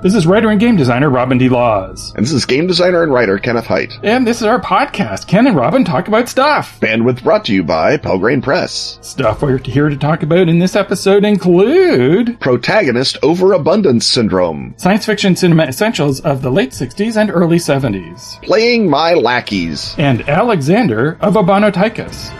This is writer and game designer Robin D. Laws. And this is game designer and writer Kenneth Hite. And this is our podcast, Ken and Robin Talk About Stuff. Bandwidth brought to you by Pelgrane Press. Stuff we're here to talk about in this episode include... Protagonist Overabundance Syndrome. Science fiction cinema essentials of the late 60s and early 70s. Playing My Lackeys. And Alexander of Abonoteichus.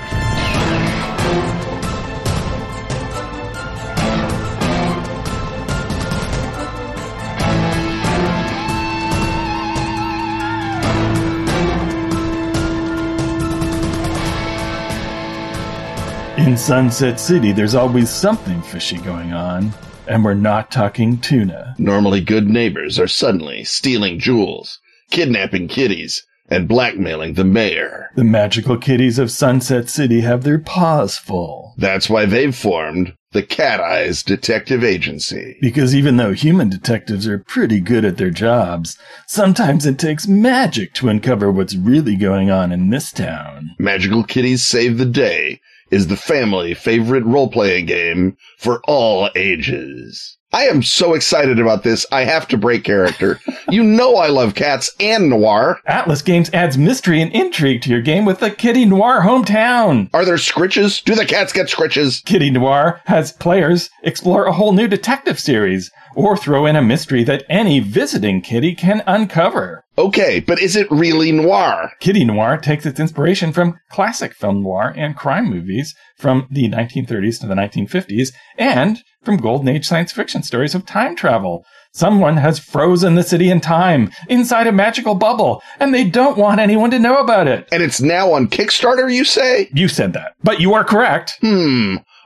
In Sunset City, there's always something fishy going on, and we're not talking tuna. Normally good neighbors are suddenly stealing jewels, kidnapping kitties, and blackmailing the mayor. The magical kitties of Sunset City have their paws full. That's why they've formed the Cat Eyes Detective Agency. Because even though human detectives are pretty good at their jobs, sometimes it takes magic to uncover what's really going on in this town. Magical Kitties Save the Day is the family-favorite role-playing game for all ages. I am so excited about this, I have to break character. You know I love cats and noir. Atlas Games adds mystery and intrigue to your game with the Kitty Noir hometown. Are there scritches? Do the cats get scritches? Kitty Noir has players explore a whole new detective series, or throw in a mystery that any visiting kitty can uncover. Okay, but is it really noir? Kitty Noir takes its inspiration from classic film noir and crime movies from the 1930s to the 1950s, and from golden age science fiction stories of time travel. Someone has frozen the city in time, inside a magical bubble, and they don't want anyone to know about it. And it's now on Kickstarter, you say? You said that, but you are correct.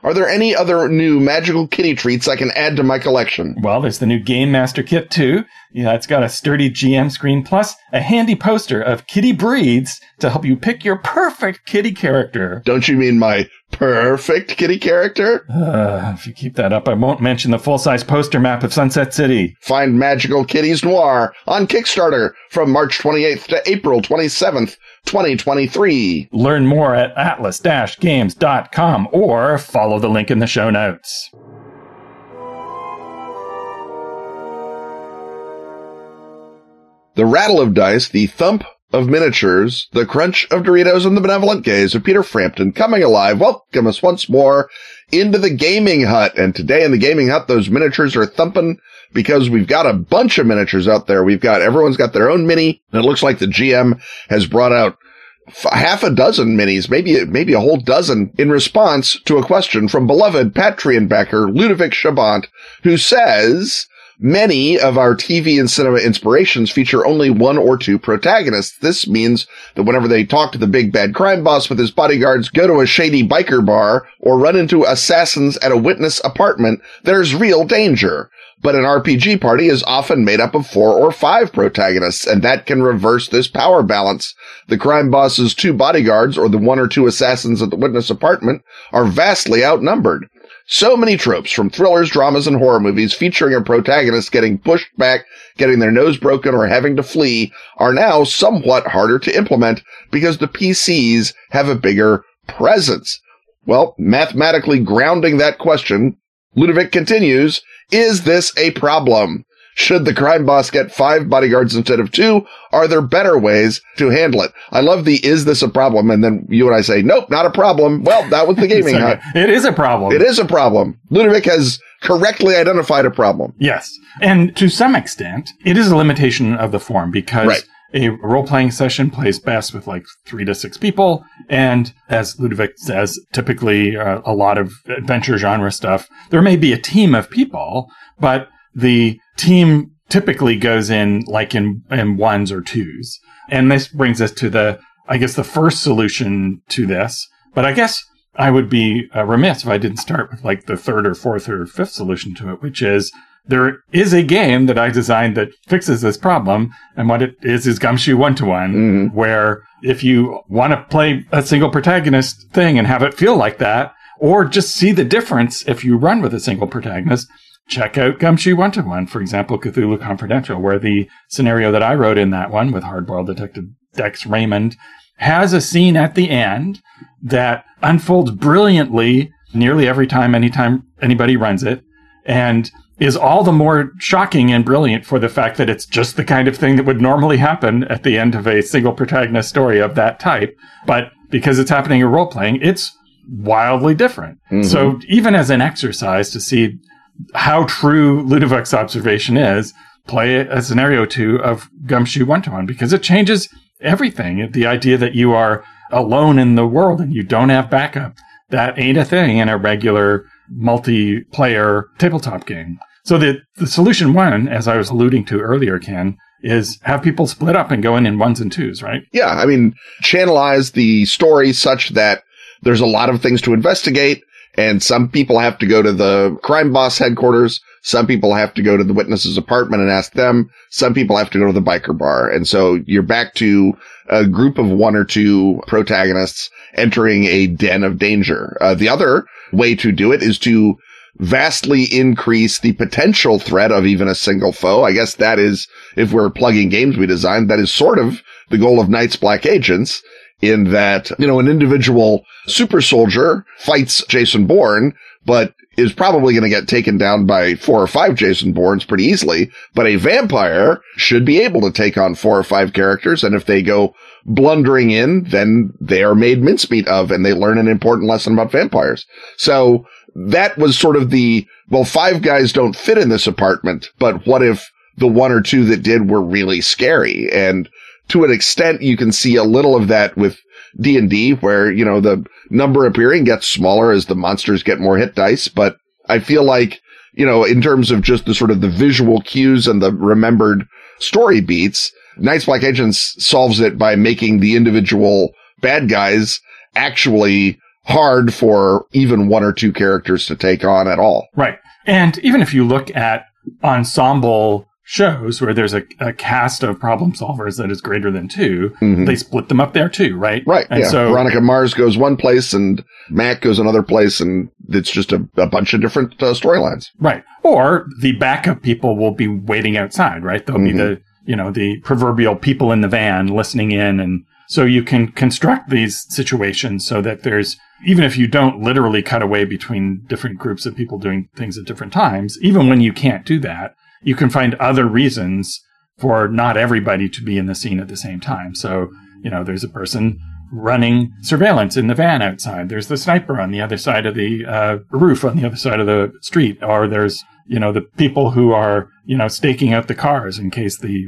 Are there any other new magical kitty treats I can add to my collection? Well, there's the new Game Master Kit, too. Yeah, it's got a sturdy GM screen, plus a handy poster of kitty breeds to help you pick your perfect kitty character. Don't you mean my perfect kitty character? If you keep that up, I won't mention the full-size poster map of Sunset City. Find Magical Kitties Noir on Kickstarter from March 28th to April 27th, 2023. Learn more at atlas-games.com or follow the link in the show notes. The rattle of dice, the thump of miniatures, the crunch of Doritos, and the benevolent gaze of Peter Frampton coming alive welcome us once more into the gaming hut. And today in the gaming hut, those miniatures are thumping because we've got a bunch of miniatures out there. Everyone's got their own mini, and it looks like the GM has brought out half a dozen minis, maybe a whole dozen, in response to a question from beloved Patreon backer Ludovic Chabant, who says, many of our TV and cinema inspirations feature only one or two protagonists. This means that whenever they talk to the big bad crime boss with his bodyguards, go to a shady biker bar, or run into assassins at a witness apartment, there's real danger. But an RPG party is often made up of 4 or 5 protagonists, and that can reverse this power balance. The crime boss's 2 bodyguards, or the 1 or 2 assassins at the witness apartment, are vastly outnumbered. So many tropes from thrillers, dramas, and horror movies featuring a protagonist getting pushed back, getting their nose broken, or having to flee are now somewhat harder to implement because the PCs have a bigger presence. Well, mathematically grounding that question, Ludovic continues, is this a problem? Should the crime boss get 5 bodyguards instead of 2? Are there better ways to handle it? I love the, is this a problem? And then you and I say, nope, not a problem. Well, that was the gaming hut. It is a problem. It is a problem. Ludovic has correctly identified a problem. Yes. And to some extent, it is a limitation of the form because a role-playing session plays best with 3 to 6 people. And as Ludovic says, typically a lot of adventure genre stuff, there may be a team of people, but the team typically goes in in 1s or 2s. And this brings us to the first solution to this. But I guess I would be remiss if I didn't start with the 3rd or 4th or 5th solution to it, which is there is a game that I designed that fixes this problem. And what it is Gumshoe One-to-One, where if you want to play a single protagonist thing and have it feel like that, or just see the difference if you run with a single protagonist, check out Gumshoe One-to-One, for example, Cthulhu Confidential, where the scenario that I wrote in that one with hardboiled detective Dex Raymond has a scene at the end that unfolds brilliantly nearly every time, anytime anybody runs it. And is all the more shocking and brilliant for the fact that it's just the kind of thing that would normally happen at the end of a single protagonist story of that type. But because it's happening in role-playing, it's wildly different. Mm-hmm. So even as an exercise to see how true Ludovic's observation is, play a scenario 2 of Gumshoe One-to-One, because it changes everything. The idea that you are alone in the world and you don't have backup, that ain't a thing in a regular multiplayer tabletop game. So the solution one, as I was alluding to earlier, Ken, is have people split up and go in ones and twos, right? Yeah, I mean, channelize the story such that there's a lot of things to investigate, and some people have to go to the crime boss headquarters, some people have to go to the witness's apartment and ask them, some people have to go to the biker bar. And so you're back to a group of one or two protagonists entering a den of danger. The other way to do it is to vastly increase the potential threat of even a single foe. I guess that is, if we're plugging games we designed, that is sort of the goal of Night's Black Agents, in that, you know, an individual super soldier fights Jason Bourne, but is probably going to get taken down by 4 or 5 Jason Bournes pretty easily. But a vampire should be able to take on 4 or 5 characters, and if they go blundering in, then they are made mincemeat of, and they learn an important lesson about vampires. So that was sort of the, well, 5 guys don't fit in this apartment, but what if the 1 or 2 that did were really scary? And to an extent, you can see a little of that with D&D, where, you know, the number appearing gets smaller as the monsters get more hit dice. But I feel like, you know, in terms of just the sort of the visual cues and the remembered story beats, Night's Black Agents solves it by making the individual bad guys actually hard for even 1 or 2 characters to take on at all. Right. And even if you look at ensemble shows where there's a cast of problem solvers that is greater than 2, mm-hmm. they split them up there too, right? Right. And yeah. So Veronica Mars goes one place and Mac goes another place, and it's just a bunch of different storylines. Right. Or the backup people will be waiting outside, right? They'll mm-hmm. be the, you know, the proverbial people in the van listening in. And so you can construct these situations so that there's, even if you don't literally cut away between different groups of people doing things at different times, even when you can't do that, you can find other reasons for not everybody to be in the scene at the same time. So, you know, there's a person running surveillance in the van outside. There's the sniper on the other side of the roof, on the other side of the street. Or there's, you know, the people who are, you know, staking out the cars in case the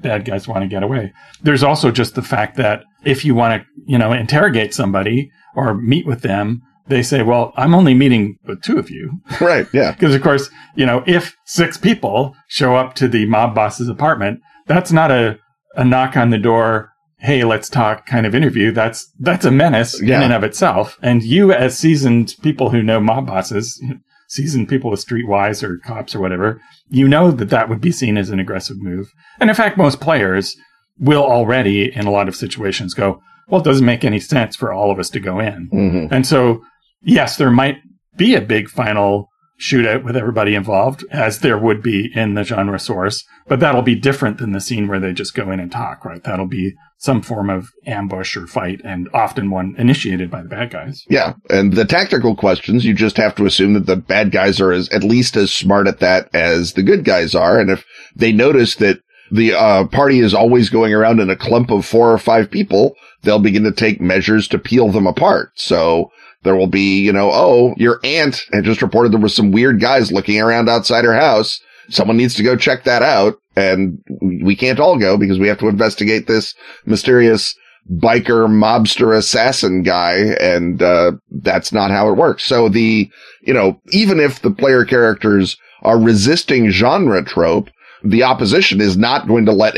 bad guys want to get away. There's also just the fact that if you want to, you know, interrogate somebody or meet with them, they say, well, I'm only meeting with 2 of you. Right, yeah. Because, of course, you know, if 6 people show up to the mob boss's apartment, that's not a knock on the door, hey, let's talk kind of interview. That's a menace in and of itself. And you, as seasoned people who know mob bosses, seasoned people with streetwise or cops or whatever, you know that that would be seen as an aggressive move. And, in fact, most players will already, in a lot of situations, go, well, it doesn't make any sense for all of us to go in. Mm-hmm. And so, yes, there might be a big final shootout with everybody involved, as there would be in the genre source, but that'll be different than the scene where they just go in and talk, right? That'll be some form of ambush or fight, and often one initiated by the bad guys. Yeah, and the tactical questions, you just have to assume that the bad guys are at least as smart at that as the good guys are, and if they notice that the party is always going around in a clump of 4 or 5 people, they'll begin to take measures to peel them apart. So there will be, you know, oh, your aunt had just reported there were some weird guys looking around outside her house. Someone needs to go check that out. And we can't all go because we have to investigate this mysterious biker mobster assassin guy. And that's not how it works. So the, you know, even if the player characters are resisting genre trope, the opposition is not going to let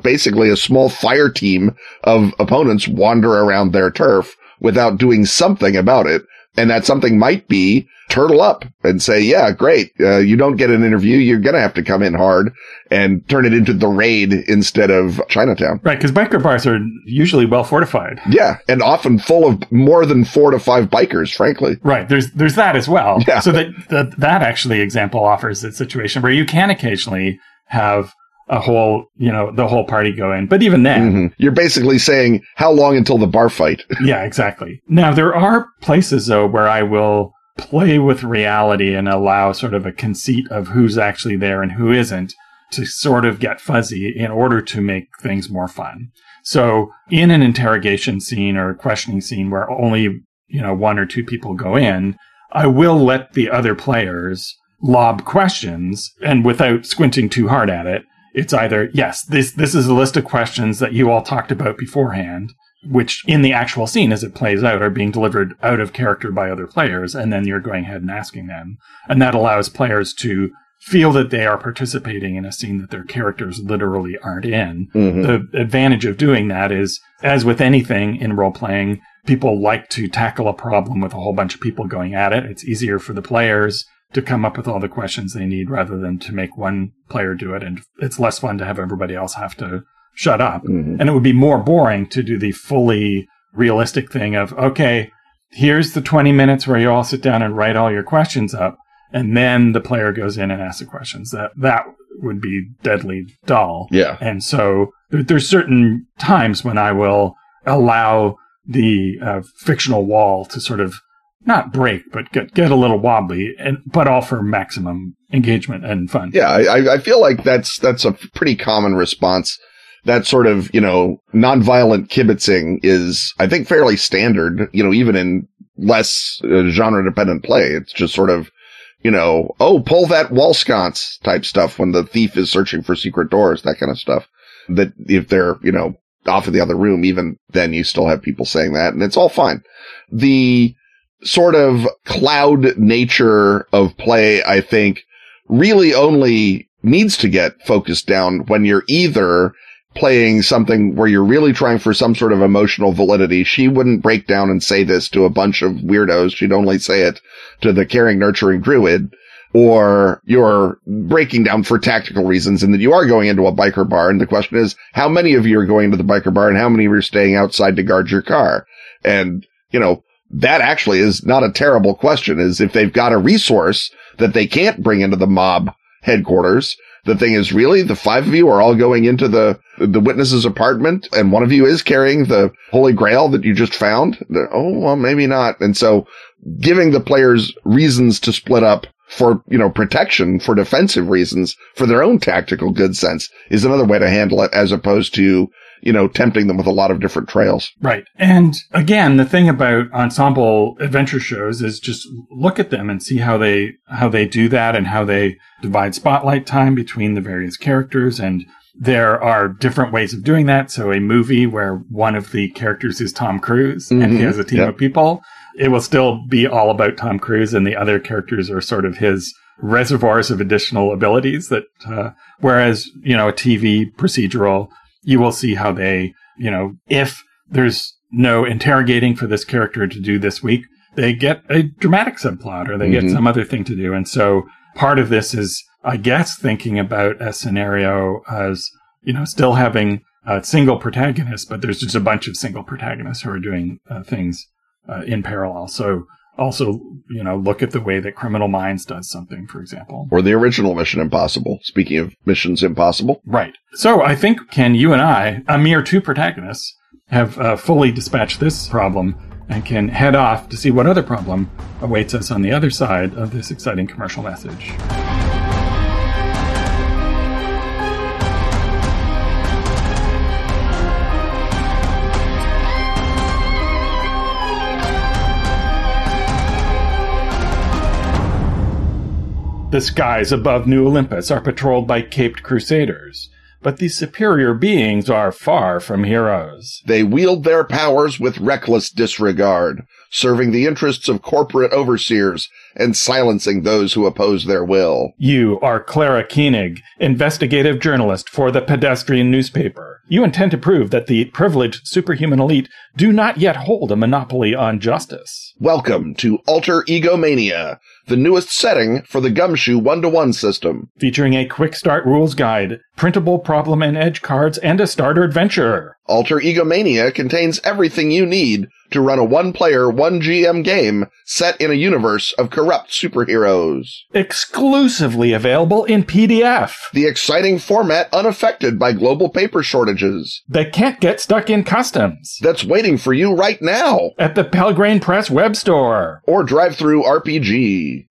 basically a small fire team of opponents wander around their turf without doing something about it. And that something might be turtle up and say, yeah, great. You don't get an interview. You're going to have to come in hard, and turn it into the raid instead of Chinatown. Right. Because biker bars are usually well fortified. Yeah. And often full of more than 4 to 5 bikers, frankly. Right. There's that as well. Yeah. So that actually example offers a situation where you can occasionally have a whole, you know, the whole party go in. But even then, mm-hmm. you're basically saying, how long until the bar fight? Yeah, exactly. Now, there are places, though, where I will play with reality and allow sort of a conceit of who's actually there and who isn't to sort of get fuzzy in order to make things more fun. So in an interrogation scene or a questioning scene where only, one or two people go in, I will let the other players lob questions, and without squinting too hard at it, it's either, yes, this is a list of questions that you all talked about beforehand, which in the actual scene as it plays out are being delivered out of character by other players, and then you're going ahead and asking them. And that allows players to feel that they are participating in a scene that their characters literally aren't in. Mm-hmm. The advantage of doing that is, as with anything in role-playing, people like to tackle a problem with a whole bunch of people going at it. It's easier for the players to come up with all the questions they need rather than to make one player do it. And it's less fun to have everybody else have to shut up. Mm-hmm. And it would be more boring to do the fully realistic thing of, okay, here's the 20 minutes where you all sit down and write all your questions up. And then the player goes in and asks the questions. That would be deadly dull. Yeah. And so there's certain times when I will allow the fictional wall to sort of not break, but get a little wobbly, but all for maximum engagement and fun. Yeah, I feel like that's a pretty common response. That sort of, nonviolent kibitzing is, I think, fairly standard, even in less genre-dependent play. It's just sort of, pull that wall sconce type stuff when the thief is searching for secret doors, that kind of stuff. That if they're, off in the other room, even then you still have people saying that, and it's all fine. The sort of cloud nature of play, I think, really only needs to get focused down when you're either playing something where you're really trying for some sort of emotional validity. She wouldn't break down and say this to a bunch of weirdos. She'd only say it to the caring, nurturing druid. Or you're breaking down for tactical reasons, and that you are going into a biker bar, and the question is, how many of you are going to the biker bar, and how many of you are staying outside to guard your car? And, that actually is not a terrible question, is if they've got a resource that they can't bring into the mob headquarters. The thing is, really, the five of you are all going into the witness's apartment, and one of you is carrying the Holy Grail that you just found. Oh, well, maybe not. And so giving the players reasons to split up for, protection, for defensive reasons, for their own tactical good sense is another way to handle it, as opposed to, tempting them with a lot of different trails. Right. And again, the thing about ensemble adventure shows is just look at them and see how they do that and how they divide spotlight time between the various characters. And there are different ways of doing that. So a movie where one of the characters is Tom Cruise, mm-hmm. and he has a team of people, it will still be all about Tom Cruise, and the other characters are sort of his reservoirs of additional abilities that, whereas, a TV procedural, you will see how they, if there's no interrogating for this character to do this week, they get a dramatic subplot or they mm-hmm. get some other thing to do. And so part of this is, I guess, thinking about a scenario as, still having a single protagonist, but there's just a bunch of single protagonists who are doing things in parallel. So also, look at the way that Criminal Minds does something, for example. Or the original Mission Impossible. Speaking of Missions Impossible. Right. So I think, Ken, you and I, a mere two protagonists, have fully dispatched this problem and can head off to see what other problem awaits us on the other side of this exciting commercial message. The skies above New Olympus are patrolled by caped crusaders, but these superior beings are far from heroes. They wield their powers with reckless disregard, serving the interests of corporate overseers and silencing those who oppose their will. You are Clara Keenig, investigative journalist for the Pedestrian newspaper. You intend to prove that the privileged superhuman elite do not yet hold a monopoly on justice. Welcome to Alter Ego Mania, the newest setting for the Gumshoe One-to-One system. Featuring a quick start rules guide, printable problem and edge cards, and a starter adventure. Alter Ego Mania contains everything you need to run a one-player, one-GM game set in a universe of corrupt superheroes. Exclusively available in PDF. The exciting format unaffected by global paper shortages. That can't get stuck in customs. That's waiting for you right now. At the Pelgrane Press web store. Or drive-thru RPG.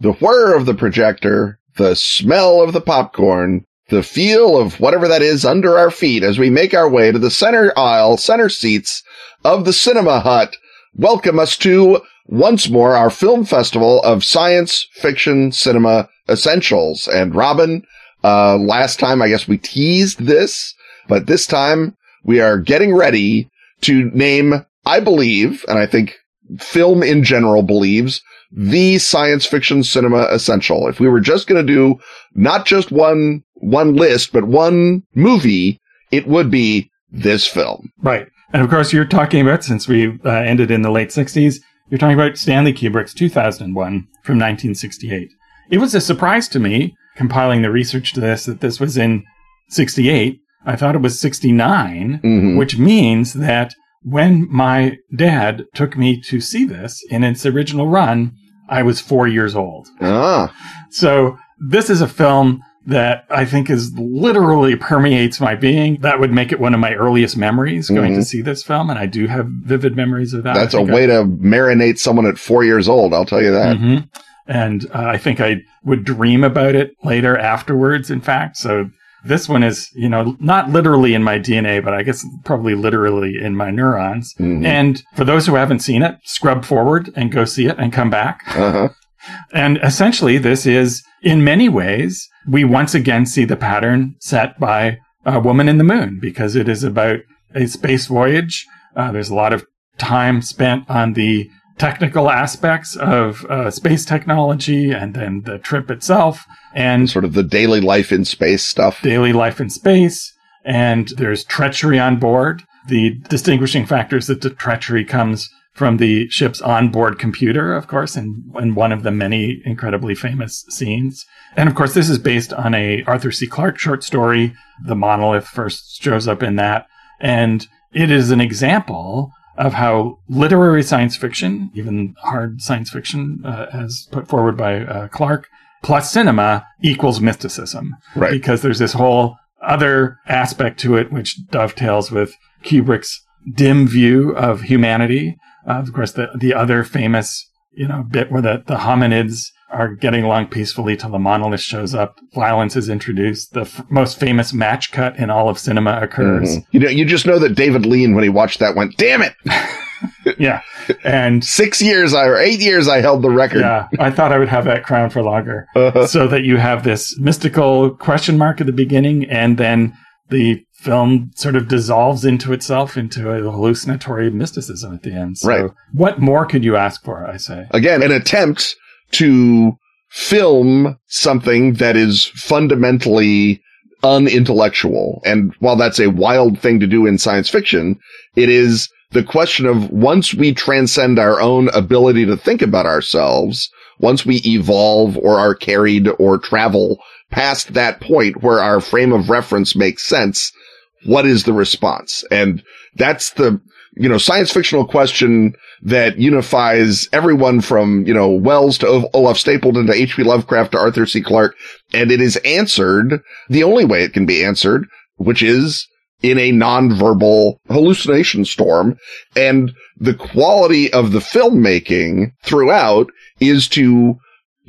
The whir of the projector, the smell of the popcorn, the feel of whatever that is under our feet as we make our way to the center aisle, center seats of the Cinema Hut welcome us to, once more, our film festival of science fiction cinema essentials. And Robin, last time I guess we teased this, but this time we are getting ready to name, I believe, and I think film in general believes, the science fiction cinema essential. If we were just going to do not just one list, but one movie, it would be this film. Right. And of course, you're talking about, since we ended in the late 60s, you're talking about Stanley Kubrick's 2001 from 1968. It was a surprise to me, compiling the research to this, that this was in 68. I thought it was 69, which means that when my dad took me to see this in its original run, I was 4 years old. Ah. So this is a film that I think is literally permeates my being. That would make it one of my earliest memories, going to see this film. And I do have vivid memories of that. That's a way to marinate someone at 4 years old. I'll tell you that. And I think I would dream about it later afterwards, in fact. So this one is, you know, not literally in my DNA, but I guess probably literally in my neurons. And for those who haven't seen it, scrub forward and go see it and come back. And essentially, this is, in many ways, we once again see the pattern set by A Woman in the Moon, because it is about a space voyage. There's a lot of time spent on the technical aspects of space technology, and then the trip itself, and sort of the daily life in space stuff. Daily life in space, and there's treachery on board. The distinguishing factors that the treachery comes from the ship's onboard computer, of course, and one of the many incredibly famous scenes. And of course, this is based on a Arthur C. Clarke short story. The monolith first shows up in that, and it is an example of how literary science fiction, even hard science fiction, as put forward by Clarke, plus cinema equals mysticism. Right. Because there's this whole other aspect to it, which dovetails with Kubrick's dim view of humanity. Of course, the other famous, you know, bit where the hominids are getting along peacefully till the monolith shows up. Violence is introduced. The most famous match cut in all of cinema occurs. You know, you just know that David Lean, when he watched that, went, damn it. And 8 years I held the record. I thought I would have that crown for longer. So that you have this mystical question mark at the beginning, and then the film sort of dissolves into itself into a hallucinatory mysticism at the end. So what more could you ask for, I say? Again, an attempt to film something that is fundamentally unintellectual. And while that's a wild thing to do in science fiction, it is the question of, once we transcend our own ability to think about ourselves, once we evolve or are carried or travel past that point where our frame of reference makes sense, what is the response? And that's the, you know, science fictional question that unifies everyone from, you know, Wells to Olaf Stapleton to H.P. Lovecraft to Arthur C. Clarke. And it is answered the only way it can be answered, which is in a nonverbal hallucination storm. And the quality of the filmmaking throughout is to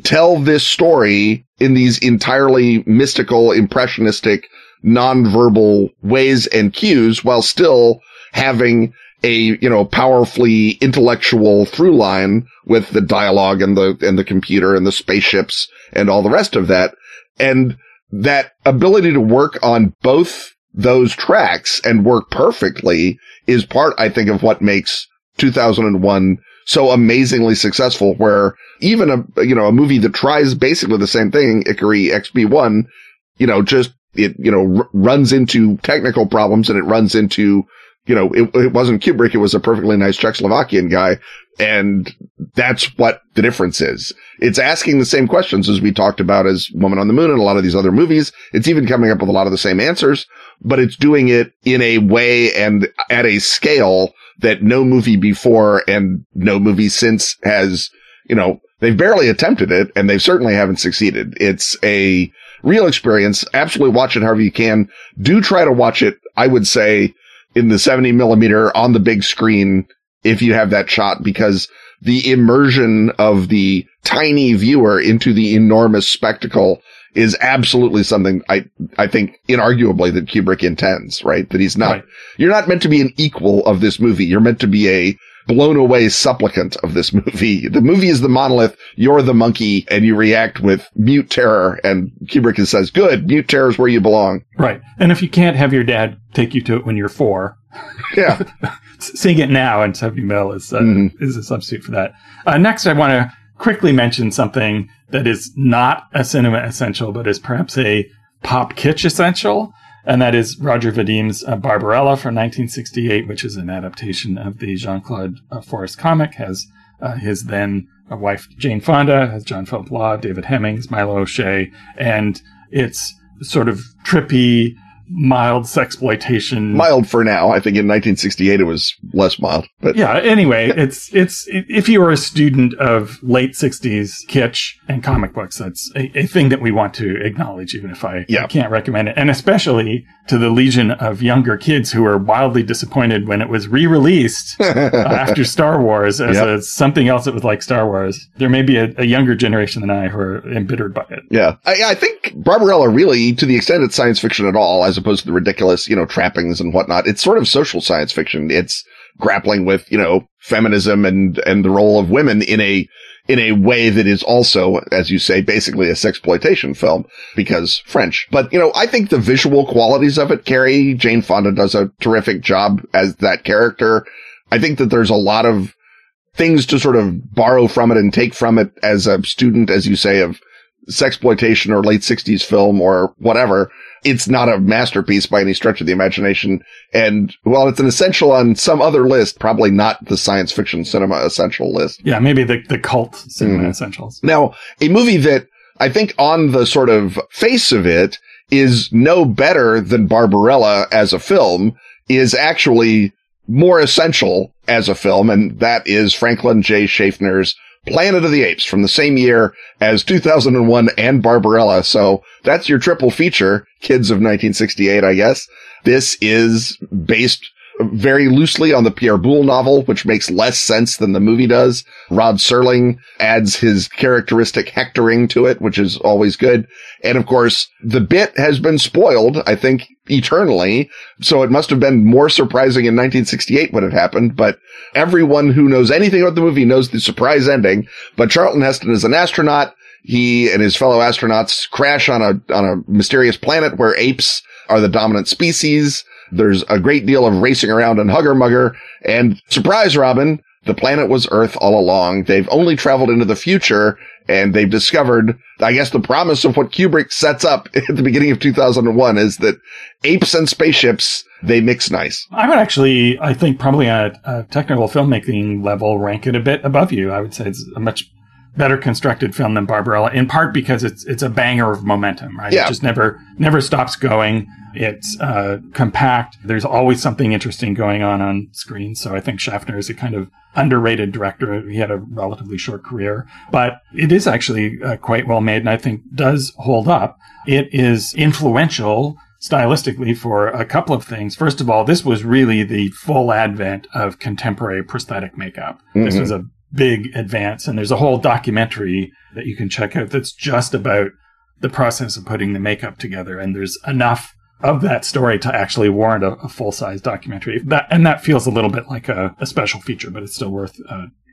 tell this story in these entirely mystical, impressionistic, nonverbal ways and cues, while still having a, you know, powerfully intellectual through line with the dialogue and the computer and the spaceships and all the rest of that. And that ability to work on both those tracks and work perfectly is part, I think, of what makes 2001 so amazingly successful, where even a, you know, a movie that tries basically the same thing, Ikari XB1, you know, just, it, you know, runs into technical problems, and it runs into you know, it wasn't Kubrick. It was a perfectly nice Czechoslovakian guy. And that's what the difference is. It's asking the same questions as we talked about as Woman on the Moon and a lot of these other movies. It's even coming up with a lot of the same answers, but it's doing it in a way and at a scale that no movie before and no movie since has, you know, they've barely attempted it and they certainly haven't succeeded. It's a real experience. Absolutely watch it however you can. Do try to watch it, I would say, in the 70 millimeter on the big screen if you have that shot, because the immersion of the tiny viewer into the enormous spectacle is absolutely something I think inarguably that Kubrick intends, right? That he's not, right. You're not meant to be an equal of this movie. You're meant to be a blown away supplicant of this movie. The movie is the monolith. You're the monkey and you react with mute terror. And Kubrick says, good, mute terror is where you belong. Right. And if you can't have your dad take you to it when you're 4. Yeah. Seeing it now in 70 mil is a substitute for that. Next, I want to quickly mention something that is not a cinema essential, but is perhaps a pop kitsch essential. And that is Roger Vadim's Barbarella from 1968, which is an adaptation of the Jean-Claude Forest comic, has his then wife, Jane Fonda, has John Philip Law, David Hemmings, Milo O'Shea, and it's sort of trippy, mild sexploitation. Mild for now. I think in 1968 it was less mild. But yeah, anyway, it's if you are a student of late 60s kitsch and comic books, that's a thing that we want to acknowledge, even if I can't recommend it. And especially to the legion of younger kids who were wildly disappointed when it was re-released after Star Wars as something else that was like Star Wars. There may be a younger generation than I who are embittered by it. Yeah. I think Barbarella really, to the extent it's science fiction at all, as opposed to the ridiculous, you know, trappings and whatnot, it's sort of social science fiction. It's grappling with, you know, feminism and the role of women in a way that is also, as you say, basically a sexploitation film because French. But, you know, I think the visual qualities of it carry. Jane Fonda does a terrific job as that character. I think that there's a lot of things to sort of borrow from it and take from it as a student, as you say, of sexploitation or late 60s film or whatever. It's not a masterpiece by any stretch of the imagination. And while it's an essential on some other list, probably not the science fiction cinema essential list. Yeah, maybe the cult cinema essentials. Now, a movie that I think on the sort of face of it is no better than Barbarella as a film is actually more essential as a film. And that is Franklin J. Schaffner's Planet of the Apes from the same year as 2001 and Barbarella. So that's your triple feature, kids of 1968, I guess. This is based very loosely on the Pierre Boulle novel, which makes less sense than the movie does. Rod Serling adds his characteristic hectoring to it, which is always good. And of course, the bit has been spoiled, I think, eternally. So it must have been more surprising in 1968 when it happened. But everyone who knows anything about the movie knows the surprise ending. But Charlton Heston is an astronaut. He and his fellow astronauts crash on a mysterious planet where apes are the dominant species. There's a great deal of racing around and hugger-mugger, and surprise, Robin, the planet was Earth all along. They've only traveled into the future, and they've discovered, I guess, the promise of what Kubrick sets up at the beginning of 2001 is that apes and spaceships, they mix nice. I would actually, I think, probably on a technical filmmaking level, rank it a bit above you. I would say it's a much better constructed film than Barbarella, in part because it's a banger of momentum, right? Yeah. It just never stops going. It's compact. There's always something interesting going on screen. So I think Schaffner is a kind of underrated director. He had a relatively short career, but it is actually quite well made and I think does hold up. It is influential stylistically for a couple of things. First of all, this was really the full advent of contemporary prosthetic makeup. Mm-hmm. This was a big advance. And there's a whole documentary that you can check out that's just about the process of putting the makeup together. And there's enough of that story to actually warrant a full-size documentary. That feels a little bit like a special feature, but it's still worth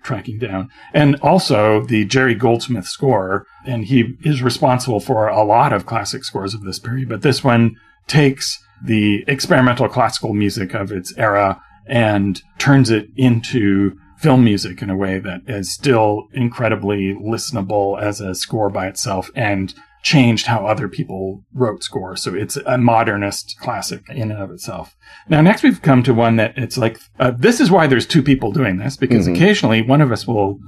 tracking down. And also the Jerry Goldsmith score, and he is responsible for a lot of classic scores of this period, but this one takes the experimental classical music of its era and turns it into film music in a way that is still incredibly listenable as a score by itself and changed how other people wrote score. So it's a modernist classic in and of itself. Now, next we've come to one that it's like, this is why there's two people doing this, because occasionally one of us will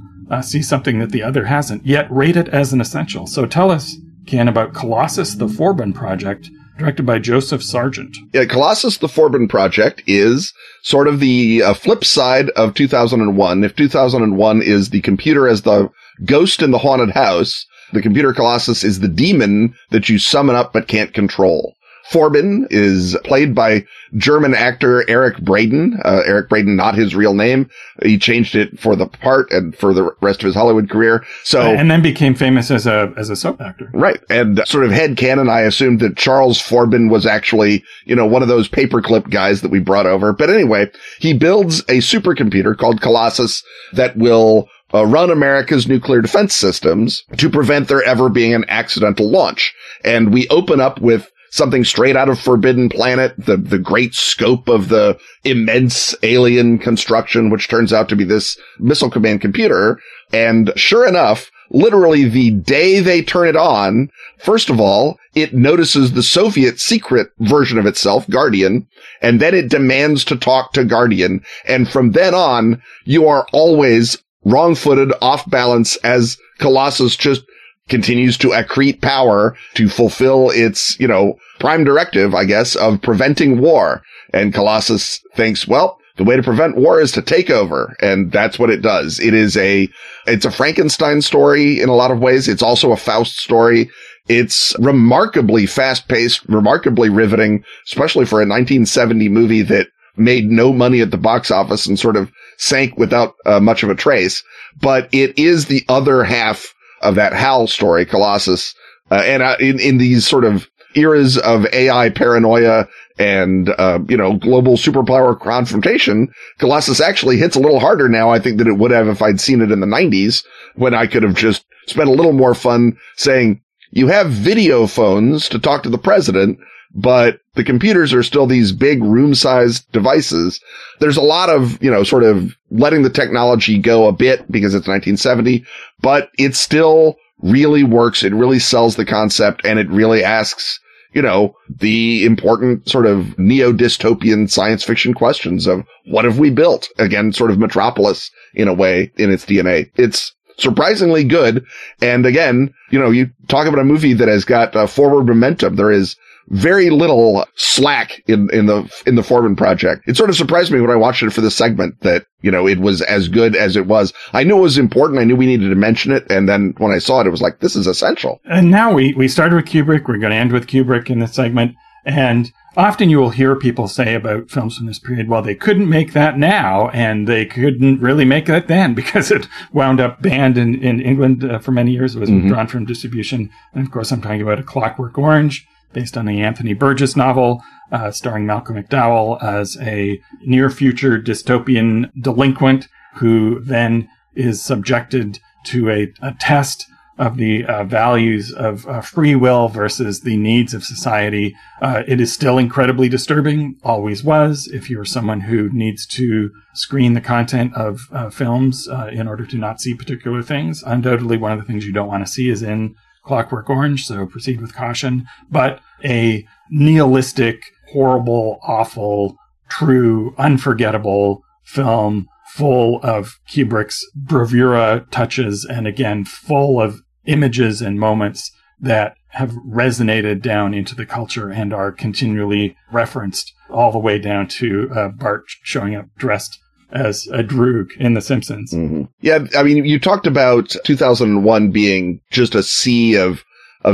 see something that the other hasn't, yet rate it as an essential. So tell us, Ken, about Colossus the Forbin Project, directed by Joseph Sargent. Yeah, Colossus the Forbin Project is sort of the flip side of 2001. If 2001 is the computer as the ghost in the haunted house, the computer Colossus is the demon that you summon up but can't control. Forbin is played by German actor Eric Braden. Eric Braden, not his real name. He changed it for the part and for the rest of his Hollywood career. So and then became famous as a soap actor. Right. And sort of headcanon, I assumed that Charles Forbin was actually, you know, one of those paperclip guys that we brought over. But anyway, he builds a supercomputer called Colossus that will run America's nuclear defense systems to prevent there ever being an accidental launch. And we open up with something straight out of Forbidden Planet, the great scope of the immense alien construction, which turns out to be this missile command computer. And sure enough, literally the day they turn it on, first of all, it notices the Soviet secret version of itself, Guardian, and then it demands to talk to Guardian. And from then on, you are always wrong-footed, off balance, as Colossus just continues to accrete power to fulfill its, you know, prime directive, I guess, of preventing war. And Colossus thinks, well, the way to prevent war is to take over. And that's what it does. It is it's a Frankenstein story in a lot of ways. It's also a Faust story. It's remarkably fast paced, remarkably riveting, especially for a 1970 movie that made no money at the box office and sort of sank without much of a trace. But it is the other half of that HAL story, Colossus, and in these sort of eras of AI paranoia and, you know, global superpower confrontation, Colossus actually hits a little harder now, I think, than it would have if I'd seen it in the 90s, when I could have just spent a little more fun saying, you have video phones to talk to the president, but the computers are still these big room-sized devices. There's a lot of, you know, sort of letting the technology go a bit because it's 1970, but it still really works. It really sells the concept, and it really asks, you know, the important sort of neo-dystopian science fiction questions of what have we built? Again, sort of Metropolis in a way in its DNA. It's surprisingly good. And again, you know, you talk about a movie that has got forward momentum. There is very little slack in the Forbin Project. It sort of surprised me when I watched it for this segment that, you know, it was as good as it was. I knew it was important. I knew we needed to mention it. And then when I saw it, it was like, this is essential. And now we started with Kubrick. We're going to end with Kubrick in this segment. And often you will hear people say about films from this period, well, they couldn't make that now, and they couldn't really make that then because it wound up banned in England for many years. It was withdrawn from distribution. And of course, I'm talking about A Clockwork Orange, based on the Anthony Burgess novel, starring Malcolm McDowell as a near-future dystopian delinquent who then is subjected to a test of the values of free will versus the needs of society. It is still incredibly disturbing, always was. If you're someone who needs to screen the content of films in order to not see particular things, undoubtedly one of the things you don't want to see is in Clockwork Orange, so proceed with caution, but a nihilistic, horrible, awful, true, unforgettable film full of Kubrick's bravura touches and, again, full of images and moments that have resonated down into the culture and are continually referenced all the way down to Bart showing up dressed as a droog in The Simpsons. Yeah, I mean, you talked about 2001 being just a sea of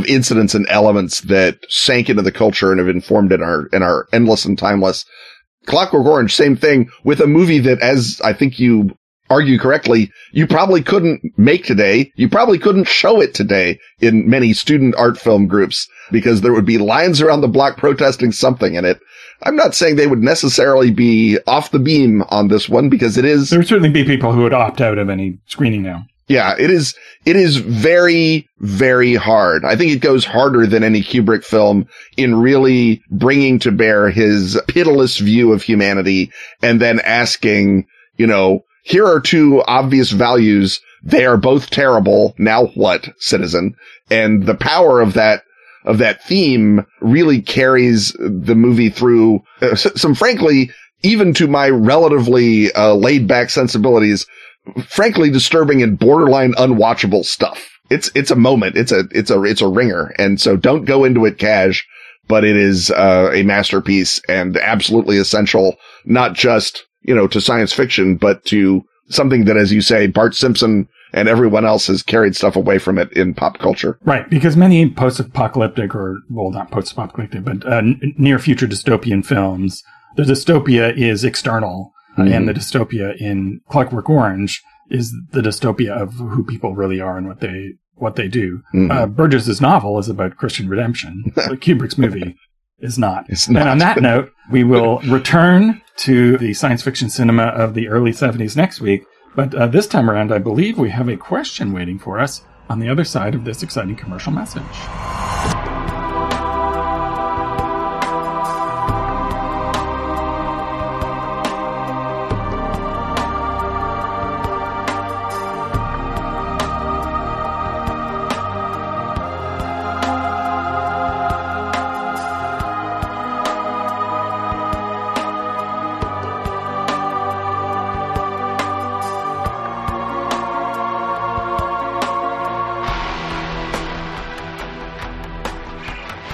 incidents and elements that sank into the culture and have informed in our endless and timeless. Clockwork Orange, same thing, with a movie that, as I think you argue correctly, you probably couldn't make today. You probably couldn't show it today in many student art film groups because there would be lines around the block protesting something in it. I'm not saying they would necessarily be off the beam on this one because it is. There would certainly be people who would opt out of any screening now. Yeah, it is very, very hard. I think it goes harder than any Kubrick film in really bringing to bear his pitiless view of humanity and then asking, you know, here are two obvious values They are both terrible. Now what, citizen? And the power of that theme really carries the movie through some, frankly, even to my relatively laid back sensibilities, frankly disturbing and borderline unwatchable stuff. It's a moment. It's a ringer. And so don't go into it cash, but it is a masterpiece and absolutely essential, not just, you know, to science fiction, but to something that, as you say, Bart Simpson and everyone else has carried stuff away from it in pop culture. Right, because many post-apocalyptic or, well, not post-apocalyptic, but near-future dystopian films, the dystopia is external, and the dystopia in Clockwork Orange is the dystopia of who people really are and what they do. Mm-hmm. Burgess's novel is about Christian redemption, but Kubrick's movie is not. And on that note, we will return to the science fiction cinema of the early 70s next week. But this time around, I believe we have a question waiting for us on the other side of this exciting commercial message.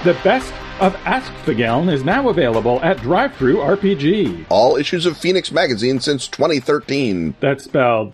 The best of Askfageln is now available at Drive-Thru RPG. All issues of Phoenix Magazine since 2013. That's spelled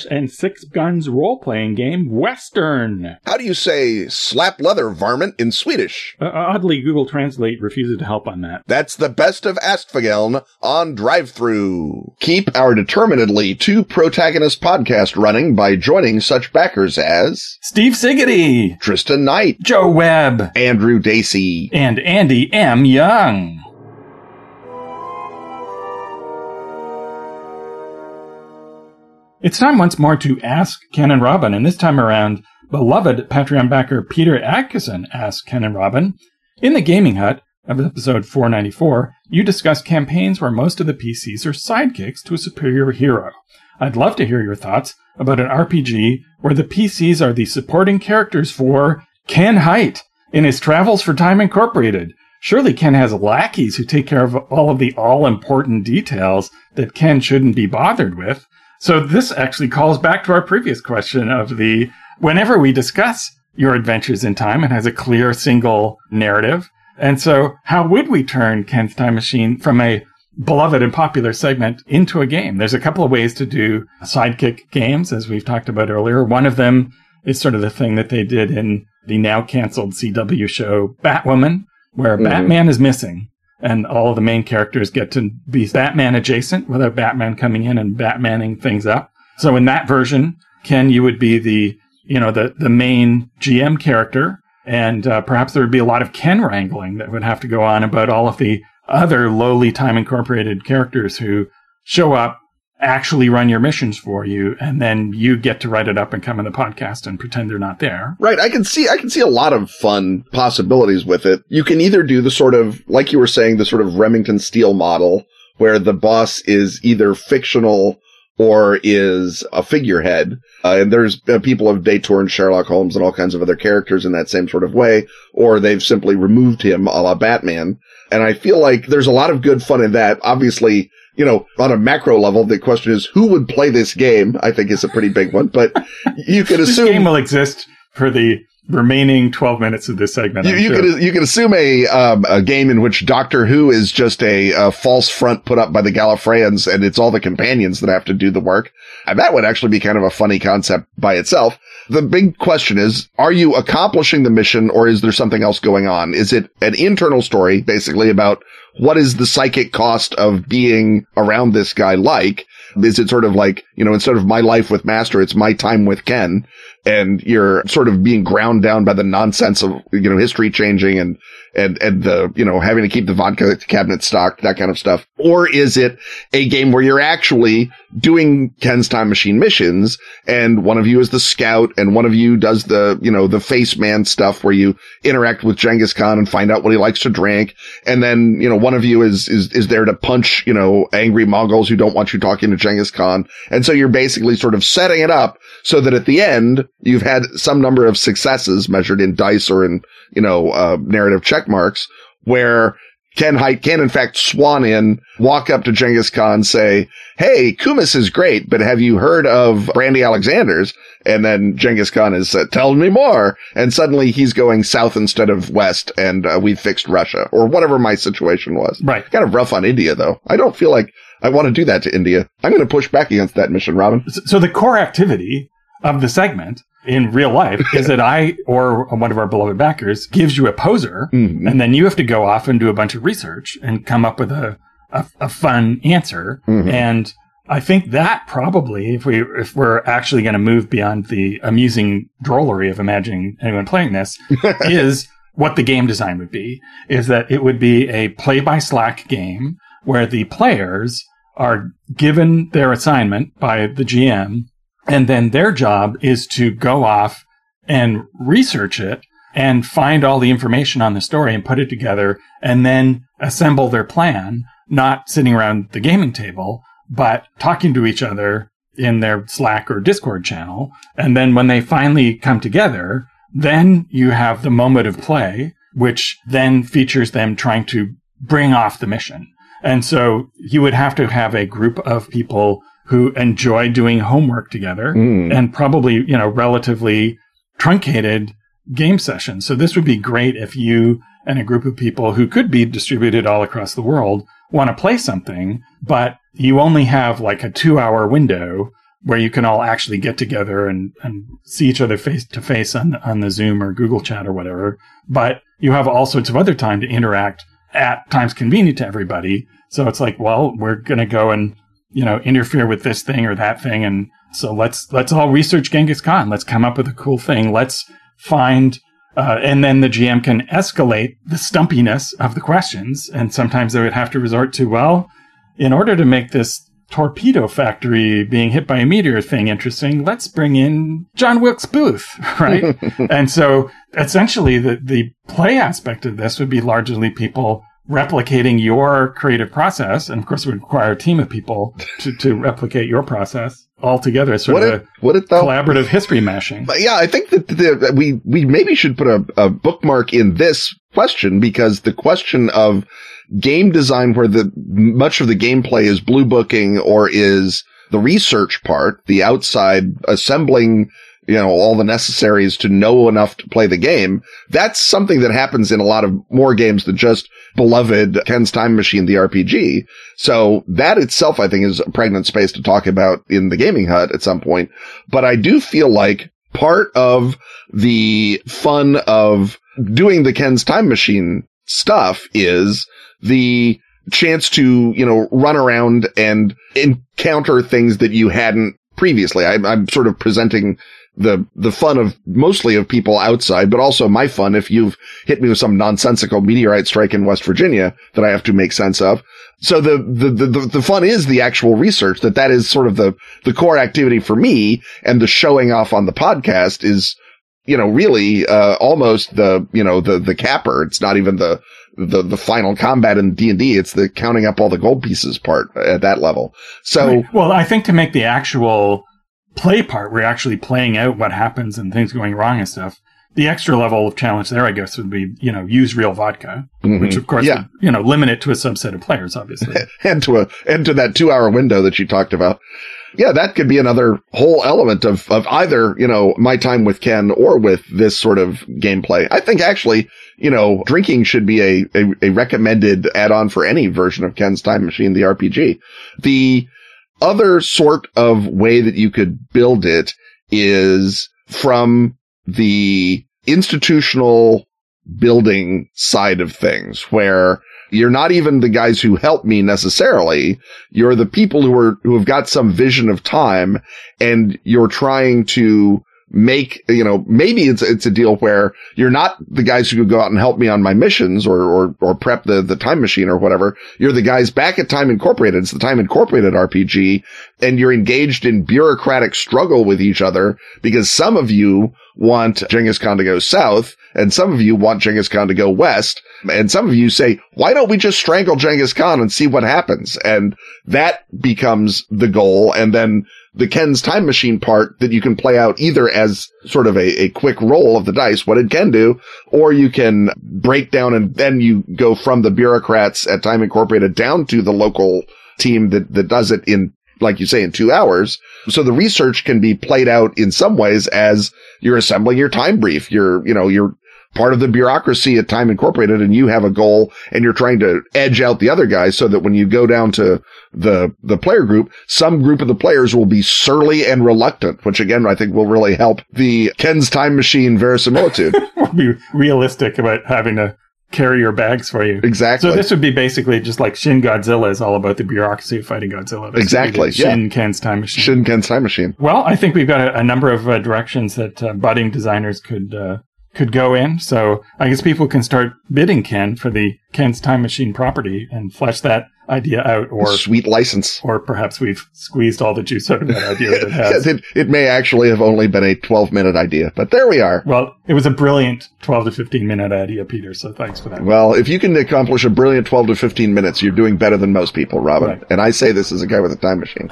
and Six Guns role-playing game, Western. How do you say slap leather varmint in Swedish? Oddly, Google Translate refuses to help on that. That's the best of Askfageln on Drive-Thru. Keep our determinedly two-protagonist podcast running by joining such backers as Steve Siggety, Tristan Knight, Joe Webb, Andrew Dacey, and Andy M. Young. It's time once more to Ask Ken and Robin, and this time around, beloved Patreon backer Peter Atkinson asked Ken and Robin, in the gaming hut of episode 494, you discuss campaigns where most of the PCs are sidekicks to a superior hero. I'd love to hear your thoughts about an RPG where the PCs are the supporting characters for Ken Hite in his travels for Time Incorporated. Surely Ken has lackeys who take care of all of the all-important details that Ken shouldn't be bothered with. So this actually calls back to our previous question of the, whenever we discuss your adventures in time, it has a clear single narrative. And so how would we turn Ken's Time Machine from a beloved and popular segment into a game? There's a couple of ways to do sidekick games, as we've talked about earlier. One of them is sort of the thing that they did in the now-canceled CW show Batwoman, where Batman is missing. And all of the main characters get to be Batman-adjacent without Batman coming in and Batmaning things up. So in that version, Ken, you would be the main GM character. And perhaps there would be a lot of Ken wrangling that would have to go on about all of the other lowly Time Incorporated characters who show up, actually run your missions for you, and then you get to write it up and come in the podcast and pretend they're not there. Right. I can see a lot of fun possibilities with it. You can either do the sort of, like you were saying, the sort of Remington Steele model, where the boss is either fictional or is a figurehead. And there's people of Detour and Sherlock Holmes and all kinds of other characters in that same sort of way, or they've simply removed him a la Batman. And I feel like there's a lot of good fun in that. Obviously, you know, on a macro level, the question is who would play this game, I think is a pretty big one, but you could assume... This game will exist for the remaining 12 minutes of this segment. You could assume a game in which Doctor Who is just a false front put up by the Gallifreyans, and it's all the companions that have to do the work. And that would actually be kind of a funny concept by itself. The big question is, are you accomplishing the mission, or is there something else going on? Is it an internal story, basically, about what is the psychic cost of being around this guy like? Is it sort of like, you know, instead of my life with Master, it's my time with Ken. And you're sort of being ground down by the nonsense of, you know, history changing and the, you know, having to keep the vodka cabinet stocked, that kind of stuff. Or is it a game where you're actually doing Ken's time machine missions, and one of you is the scout and one of you does the, you know, the face man stuff where you interact with Genghis Khan and find out what he likes to drink. And then, you know, one of you is there to punch, you know, angry Mongols who don't want you talking to Genghis Khan. And so you're basically sort of setting it up so that at the end, you've had some number of successes measured in dice or in, you know, narrative check marks where Ken Hite can, in fact, swan in, walk up to Genghis Khan, say, hey, Kumis is great, but have you heard of Brandy Alexander's? And then Genghis Khan is, tell me more. And suddenly he's going south instead of west, and we fixed Russia, or whatever my situation was. Right. Kind of rough on India, though. I don't feel like I want to do that to India. I'm going to push back against that mission, Robin. So the core activity of the segment in real life is that I or one of our beloved backers gives you a poser, mm-hmm. and then you have to go off and do a bunch of research and come up with a fun answer. Mm-hmm. And I think that probably, if we're actually going to move beyond the amusing drollery of imagining anyone playing this, is what the game design would be, is that it would be a play-by-slack game where the players are given their assignment by the GM, and then their job is to go off and research it and find all the information on the story and put it together and then assemble their plan, not sitting around the gaming table, but talking to each other in their Slack or Discord channel. And then when they finally come together, then you have the moment of play, which then features them trying to bring off the mission. And so you would have to have a group of people who enjoy doing homework together and probably, you know, relatively truncated game sessions. So this would be great if you and a group of people who could be distributed all across the world want to play something, but you only have like a 2-hour window where you can all actually get together and see each other face to face on the Zoom or Google chat or whatever. But you have all sorts of other time to interact at times convenient to everybody. So it's like, well, we're going to go and, you know, interfere with this thing or that thing. And so let's all research Genghis Khan. Let's come up with a cool thing. Let's find, and then the GM can escalate the stumpiness of the questions. And sometimes they would have to resort to, well, in order to make this torpedo factory being hit by a meteor thing interesting, let's bring in John Wilkes Booth, right? And so essentially the play aspect of this would be largely people replicating your creative process, and of course it would require a team of people to replicate your process all together. It's sort of a collaborative history mashing. But yeah, I think that we maybe should put a bookmark in this question, because the question of game design where the much of the gameplay is blue booking or is the research part, the outside assembling, you know, all the necessaries to know enough to play the game. That's something that happens in a lot of more games than just beloved Ken's Time Machine, the RPG. So that itself, I think, is a pregnant space to talk about in the Gaming Hut at some point. But I do feel like part of the fun of doing the Ken's Time Machine stuff is the chance to, you know, run around and encounter things that you hadn't previously. I'm sort of presenting the fun of mostly of people outside, but also my fun if you've hit me with some nonsensical meteorite strike in West Virginia that I have to make sense of. So the fun is the actual research, that is sort of the core activity for me, and the showing off on the podcast is, you know, really almost the, you know, the capper. It's not even the final combat in D&D, it's the counting up all the gold pieces part at that level. So right. Well, I think to make the actual play part, we're actually playing out what happens and things going wrong and stuff. The extra level of challenge there, I guess, would be, you know, use real vodka, mm-hmm. which of course, yeah. would, you know, limit it to a subset of players, obviously. and to that 2-hour window that you talked about. Yeah, that could be another whole element of either, you know, my time with Ken or with this sort of gameplay. I think actually, you know, drinking should be a recommended add-on for any version of Ken's Time Machine, the RPG. The other sort of way that you could build it is from the institutional building side of things, where you're not even the guys who help me necessarily. You're the people who have got some vision of time, and you're trying to make, you know, maybe it's a deal where you're not the guys who could go out and help me on my missions or prep the time machine or whatever. You're the guys back at Time Incorporated. It's the Time Incorporated RPG, and you're engaged in bureaucratic struggle with each other because some of you want Genghis Khan to go south, and some of you want Genghis Khan to go west, and some of you say, why don't we just strangle Genghis Khan and see what happens? And that becomes the goal. And then the Ken's time machine part that you can play out either as sort of a quick roll of the dice, what did Ken do, or you can break down and then you go from the bureaucrats at Time Incorporated down to the local team that does it in, like you say, in 2 hours. So the research can be played out in some ways as you're assembling your time brief. You're part of the bureaucracy at Time Incorporated, and you have a goal, and you're trying to edge out the other guys so that when you go down to the player group, some group of the players will be surly and reluctant, which again, I think will really help the Ken's time machine verisimilitude. Be realistic about having to carry your bags for you. Exactly. So this would be basically just like Shin Godzilla is all about the bureaucracy fighting Godzilla. That's exactly. Shin Ken's time machine. Shin Ken's time machine. Well, I think we've got a number of directions that budding designers could go in. So I guess people can start bidding Ken for the Ken's time machine property and flesh that idea out, or sweet license, or perhaps we've squeezed all the juice out of that idea that it has. It may actually have only been a 12-minute idea, but there we are. Well, it was a brilliant 12 to 15-minute idea, Peter, so thanks for that. Well, if you can accomplish a brilliant 12 to 15 minutes, you're doing better than most people, Robin. Right. And I say this as a guy with a time machine.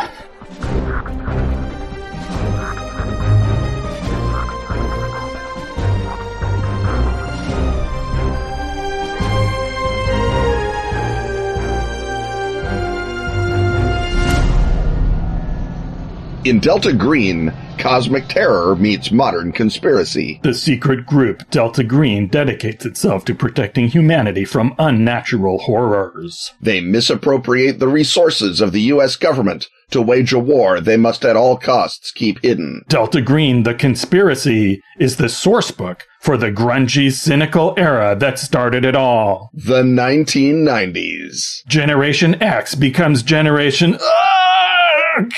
In Delta Green, cosmic terror meets modern conspiracy. The secret group Delta Green dedicates itself to protecting humanity from unnatural horrors. They misappropriate the resources of the U.S. government to wage a war they must at all costs keep hidden. Delta Green, the conspiracy, is the sourcebook for the grungy, cynical era that started it all. The 1990s. Generation X becomes Generation Ugh!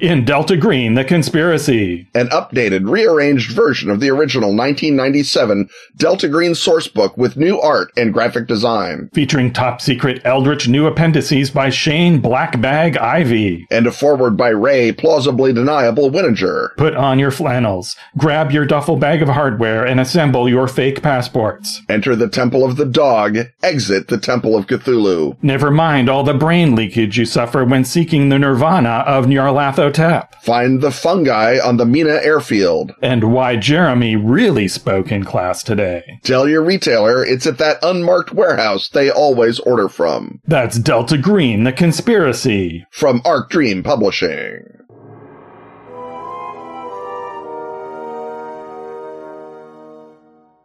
In Delta Green, The Conspiracy. An updated, rearranged version of the original 1997 Delta Green sourcebook with new art and graphic design. Featuring top-secret Eldritch new appendices by Shane Blackbag Ivy. And a foreword by Ray Plausibly Deniable Wininger. Put on your flannels, grab your duffel bag of hardware, and assemble your fake passports. Enter the Temple of the Dog, exit the Temple of Cthulhu. Never mind all the brain leakage you suffer when seeking the nirvana of Nyarlathotep. Tap. Find the fungi on the Mina airfield. And why Jeremy really spoke in class today. Tell your retailer it's at that unmarked warehouse they always order from. That's Delta Green, The Conspiracy. From Arc Dream Publishing.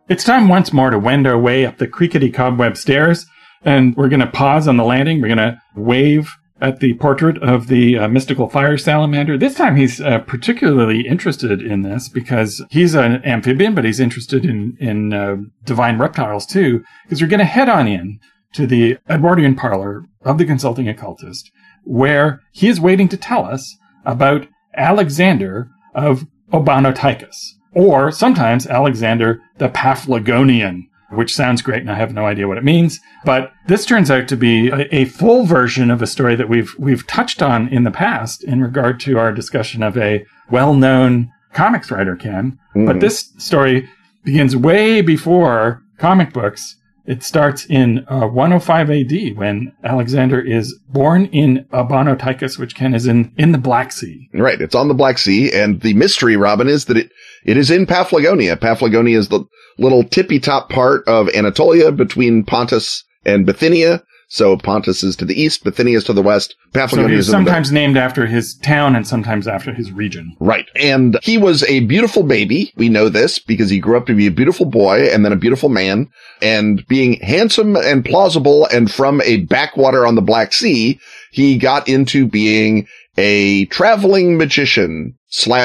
It's time once more to wend our way up the creaky cobweb stairs, and we're going to pause on the landing. We're going to wave at the portrait of the mystical fire salamander. This time he's particularly interested in this because he's an amphibian, but he's interested in divine reptiles too, because we're going to head on in to the Edwardian parlor of the consulting occultist, where he is waiting to tell us about Alexander of Abonoteichus, or sometimes Alexander the Paphlagonian, which sounds great, and I have no idea what it means. But this turns out to be a full version of a story that we've touched on in the past in regard to our discussion of a well-known comics writer, Ken. Mm-hmm. But this story begins way before comic books. It starts in 105 AD when Alexander is born in Abonoteichus, which, Ken, is in the Black Sea. Right, it's on the Black Sea, and the mystery, Robin, is that it is in Paphlagonia. Paphlagonia is the little tippy-top part of Anatolia between Pontus and Bithynia. So Pontus is to the east, Bithynia is to the west. Paphlagonia is sometimes named after his town and sometimes after his region. Right. And he was a beautiful baby. We know this because he grew up to be a beautiful boy and then a beautiful man. And being handsome and plausible and from a backwater on the Black Sea, he got into being a traveling magician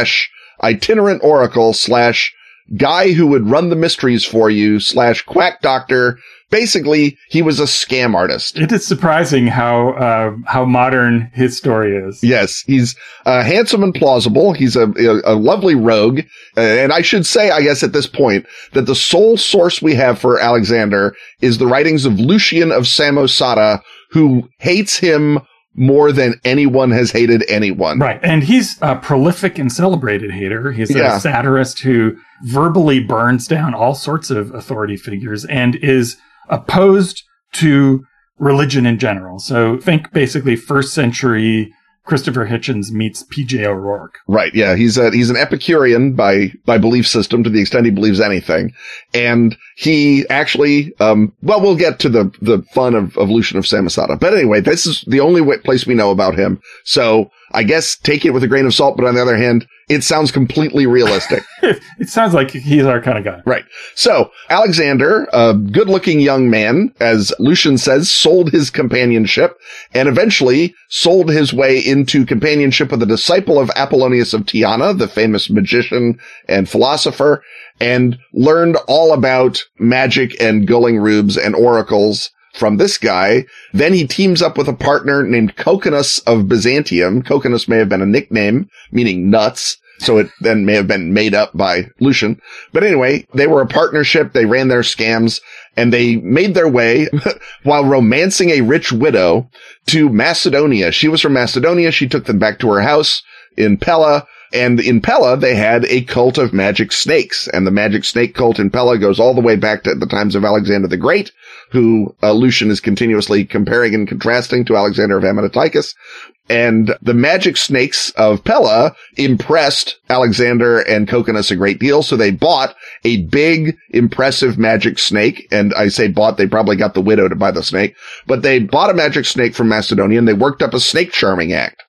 / itinerant oracle / guy who would run the mysteries for you / quack doctor. Basically, he was a scam artist. It is surprising how modern his story is. Yes, he's handsome and plausible. He's a lovely rogue. And I should say, I guess at this point, that the sole source we have for Alexander is the writings of Lucian of Samosata, who hates him more than anyone has hated anyone. Right. And he's a prolific and celebrated hater. He's a satirist who verbally burns down all sorts of authority figures and is opposed to religion in general. So think basically first century Christopher Hitchens meets P.J. O'Rourke. Right. Yeah. He's an Epicurean by belief system to the extent he believes anything. And he actually, well, we'll get to the fun of Lucian of Samosata. But anyway, this is the only place we know about him. So I guess take it with a grain of salt. But on the other hand, it sounds completely realistic. It sounds like he's our kind of guy. Right. So Alexander, a good looking young man, as Lucian says, sold his companionship and eventually sold his way into companionship with a disciple of Apollonius of Tyana, the famous magician and philosopher, and learned all about magic and guling rubes and oracles from this guy. Then he teams up with a partner named Coconus of Byzantium. Coconus may have been a nickname, meaning nuts. So it then may have been made up by Lucian. But anyway, they were a partnership. They ran their scams and they made their way while romancing a rich widow to Macedonia. She was from Macedonia. She took them back to her house in Pella. And in Pella, they had a cult of magic snakes. And the magic snake cult in Pella goes all the way back to the times of Alexander the Great, who Lucian is continuously comparing and contrasting to Alexander of Abonoteichus. And the magic snakes of Pella impressed Alexander and Coconus a great deal. So they bought a big, impressive magic snake. And I say bought, they probably got the widow to buy the snake. But they bought a magic snake from Macedonia and they worked up a snake charming act.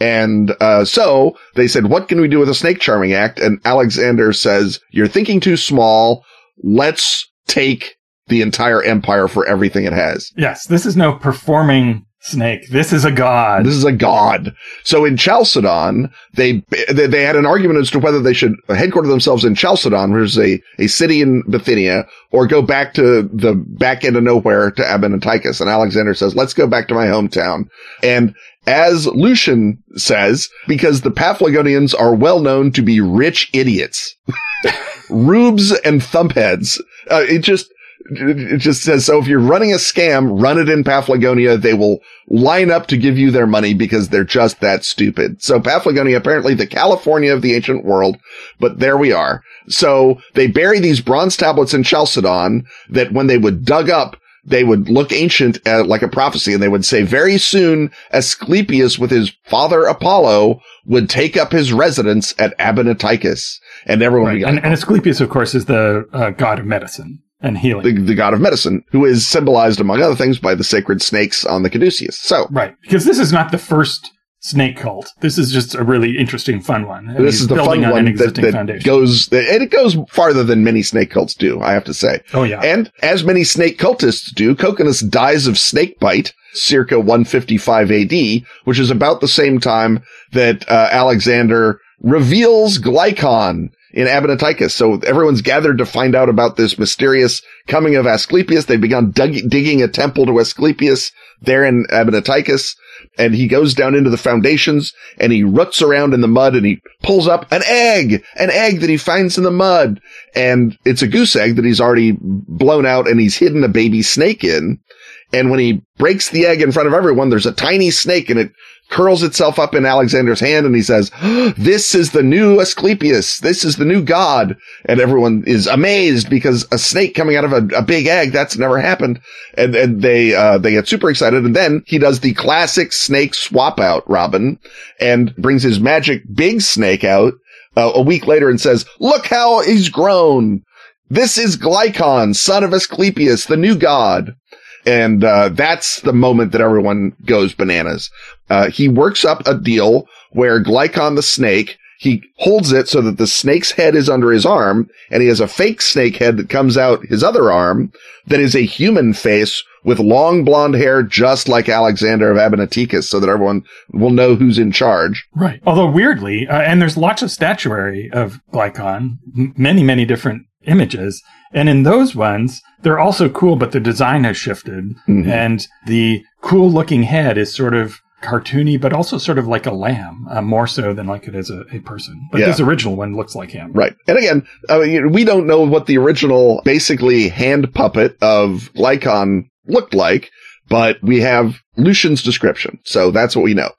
And so they said, what can we do with a snake charming act? And Alexander says, you're thinking too small. Let's take the entire empire for everything it has. Yes, this is no performing snake. This is a god. This is a god. So in Chalcedon, they had an argument as to whether they should headquarter themselves in Chalcedon, which is a city in Bithynia, or go back to the back end of nowhere to Abonoteichus. And Alexander says, let's go back to my hometown. And as Lucian says, because the Paphlagonians are well known to be rich idiots, rubes and thumpheads. It just says, so if you're running a scam, run it in Paphlagonia. They will line up to give you their money because they're just that stupid. So Paphlagonia, apparently the California of the ancient world, but there we are. So they bury these bronze tablets in Chalcedon that when they would dug up, they would look ancient like a prophecy, and they would say, very soon Asclepius with his father Apollo would take up his residence at Abonoteichus. And everyone would and Asclepius, of course, is the god of medicine and healing. The god of medicine, who is symbolized, among other things, by the sacred snakes on the caduceus. So, right, because this is not the first snake cult. This is just a really interesting, fun one. And this is the fun one and it goes farther than many snake cults do, I have to say. Oh, yeah. And as many snake cultists do, Coconus dies of snake bite, circa 155 AD, which is about the same time that Alexander reveals Glycon in Abonoteichus. So everyone's gathered to find out about this mysterious coming of Asclepius. They've begun digging a temple to Asclepius there in Abonoteichus. And he goes down into the foundations and he roots around in the mud and he pulls up an egg that he finds in the mud. And it's a goose egg that he's already blown out and he's hidden a baby snake in. And when he breaks the egg in front of everyone, there's a tiny snake and it curls itself up in Alexander's hand and he says, this is the new Asclepius. This is the new god. And everyone is amazed because a snake coming out of a big egg, that's never happened. And they get super excited. And then he does the classic snake swap out, Robin, and brings his magic big snake out a week later and says, look how he's grown. This is Glycon, son of Asclepius, the new god. And that's the moment that everyone goes bananas. He works up a deal where Glycon the snake, he holds it so that the snake's head is under his arm, and he has a fake snake head that comes out his other arm that is a human face with long blonde hair, just like Alexander of Abonoteichus, so that everyone will know who's in charge. Right. Although weirdly, and there's lots of statuary of Glycon, many different images. And in those ones, they're also cool, but the design has shifted. Mm-hmm. And the cool looking head is sort of cartoony, but also sort of like a lamb, more so than like it is a person. But yeah, this original one looks like him. Right. And again, I mean, we don't know what the original basically hand puppet of Glycon looked like, but we have Lucian's description. So that's what we know.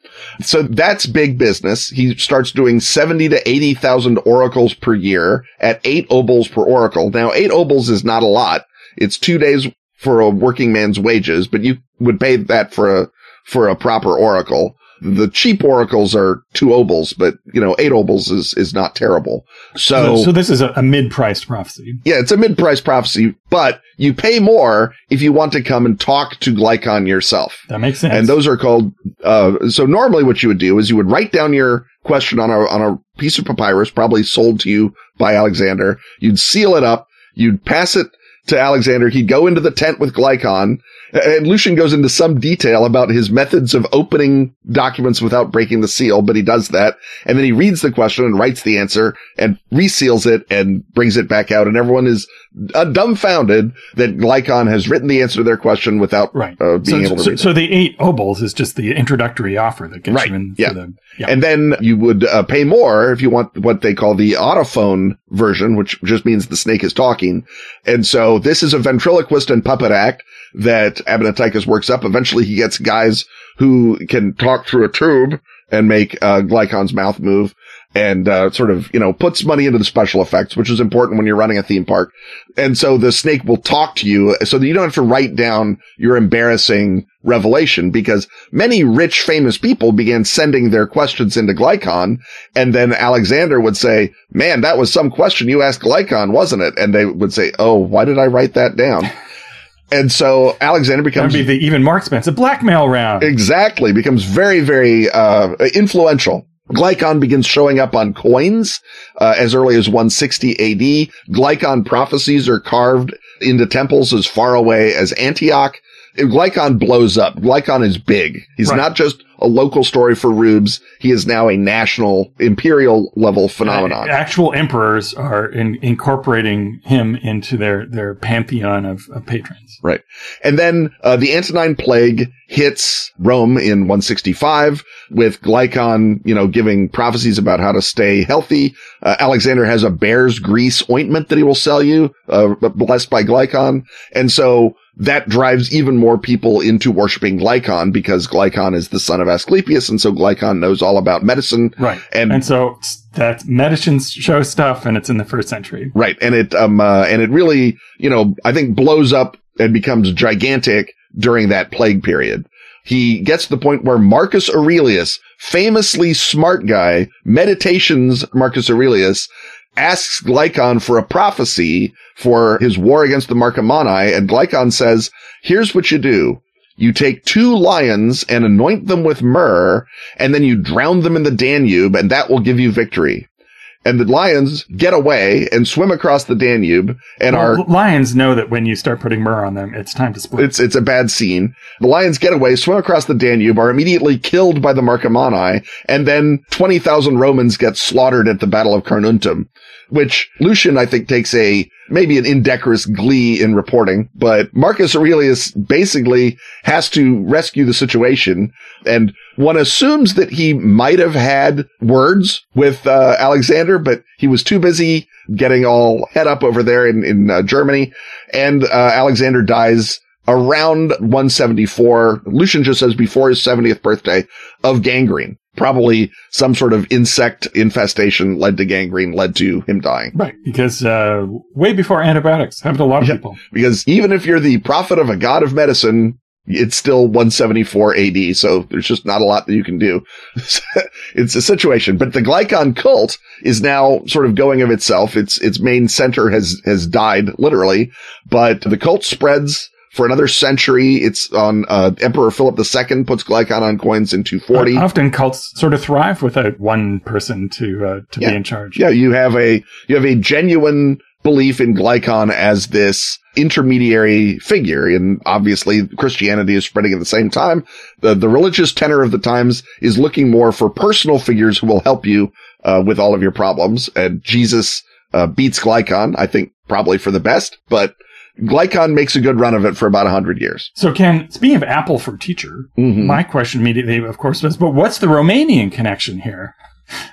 So that's big business. He starts doing 70 to 80,000 oracles per year at 8 obols per oracle. Now, 8 obols is not a lot. It's 2 days for a working man's wages, but you would pay that for a proper oracle. The cheap oracles are 2 obols, but, 8 obols is not terrible. So this is a mid-priced prophecy. Yeah, it's a mid-priced prophecy, but you pay more if you want to come and talk to Glycon yourself. That makes sense. And those are called, so normally what you would do is you would write down your question on a piece of papyrus, probably sold to you by Alexander. You'd seal it up. You'd pass it to Alexander. He'd go into the tent with Glycon. And Lucian goes into some detail about his methods of opening documents without breaking the seal, but he does that. And then he reads the question and writes the answer and reseals it and brings it back out. And everyone is dumbfounded that Glycon has written the answer to their question without being able to read it. So the 8 obols is just the introductory offer that gets you in. Yeah. And then you would pay more if you want what they call the autophone version, which just means the snake is talking. And so this is a ventriloquist and puppet act that Abonoteichus works up. Eventually he gets guys who can talk through a tube and make Glycon's mouth move, and sort of, puts money into the special effects, which is important when you're running a theme park. And so the snake will talk to you so that you don't have to write down your embarrassing revelation, because many rich, famous people began sending their questions into Glycon, and then Alexander would say, "Man, that was some question you asked Glycon, wasn't it?" And they would say, "Oh, why did I write that down?" And so Alexander becomes... That would be the even more expensive blackmail round. Exactly. Becomes very, very influential. Glycon begins showing up on coins as early as 160 AD. Glycon prophecies are carved into temples as far away as Antioch. Glycon blows up. Glycon is big. He's not just a local story for rubes. He is now a national, imperial level phenomenon. Actual emperors are incorporating him into their pantheon of patrons. Right. And then the Antonine Plague hits Rome in 165 with Glycon, giving prophecies about how to stay healthy. Alexander has a bear's grease ointment that he will sell you, blessed by Glycon. And so that drives even more people into worshiping Glycon, because Glycon is the son of Asclepius, and so Glycon knows all about medicine. Right. And so that medicines show stuff, and it's in the 1st century. Right. And it really, I think blows up and becomes gigantic during that plague period. He gets to the point where Marcus Aurelius, famously smart guy, Meditations Marcus Aurelius, asks Glycon for a prophecy for his war against the Marcomanni, and Glycon says, "Here's what you do. You take 2 lions and anoint them with myrrh, and then you drown them in the Danube, and that will give you victory." And the lions get away and swim across the Danube, and lions know that when you start putting myrrh on them, it's time to split. It's a bad scene. The lions get away, swim across the Danube, are immediately killed by the Marcomanni, and then 20,000 Romans get slaughtered at the Battle of Carnuntum, which Lucian, I think, takes maybe an indecorous glee in reporting, but Marcus Aurelius basically has to rescue the situation. And one assumes that he might have had words with Alexander, but he was too busy getting all head up over there in Germany. And Alexander dies around 174. Lucian just says before his 70th birthday, of gangrene. Probably some sort of insect infestation led to gangrene, led to him dying. Right, because way before antibiotics, happened to a lot of people. Because even if you're the prophet of a god of medicine, it's still 174 AD, so there's just not a lot that you can do. It's a situation. But the Glycon cult is now sort of going of itself. Its main center has died, literally. But the cult spreads for another century. It's on Emperor Philip II puts Glycon on coins in 240. Often cults sort of thrive without one person to be in charge. Yeah, you have a genuine belief in Glycon as this intermediary figure. And obviously Christianity is spreading at the same time. The religious tenor of the times is looking more for personal figures who will help you with all of your problems. And Jesus beats Glycon, I think probably for the best, but Glycon makes a good run of it for about 100 years. So Ken, speaking of Apple for teacher, mm-hmm. my question immediately, of course, was, but what's the Romanian connection here?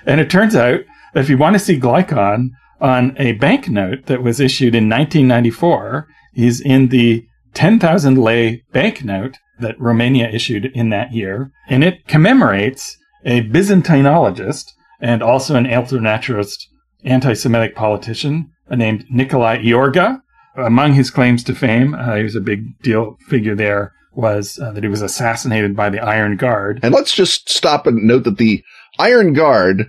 And it turns out that if you want to see Glycon on a banknote that was issued in 1994, he's in the 10,000 lei banknote that Romania issued in that year. And it commemorates a Byzantinologist and also an alternaturist anti-Semitic politician named Nicolae Iorga. Among his claims to fame, he was a big deal figure there, was that he was assassinated by the Iron Guard. And let's just stop and note that the Iron Guard,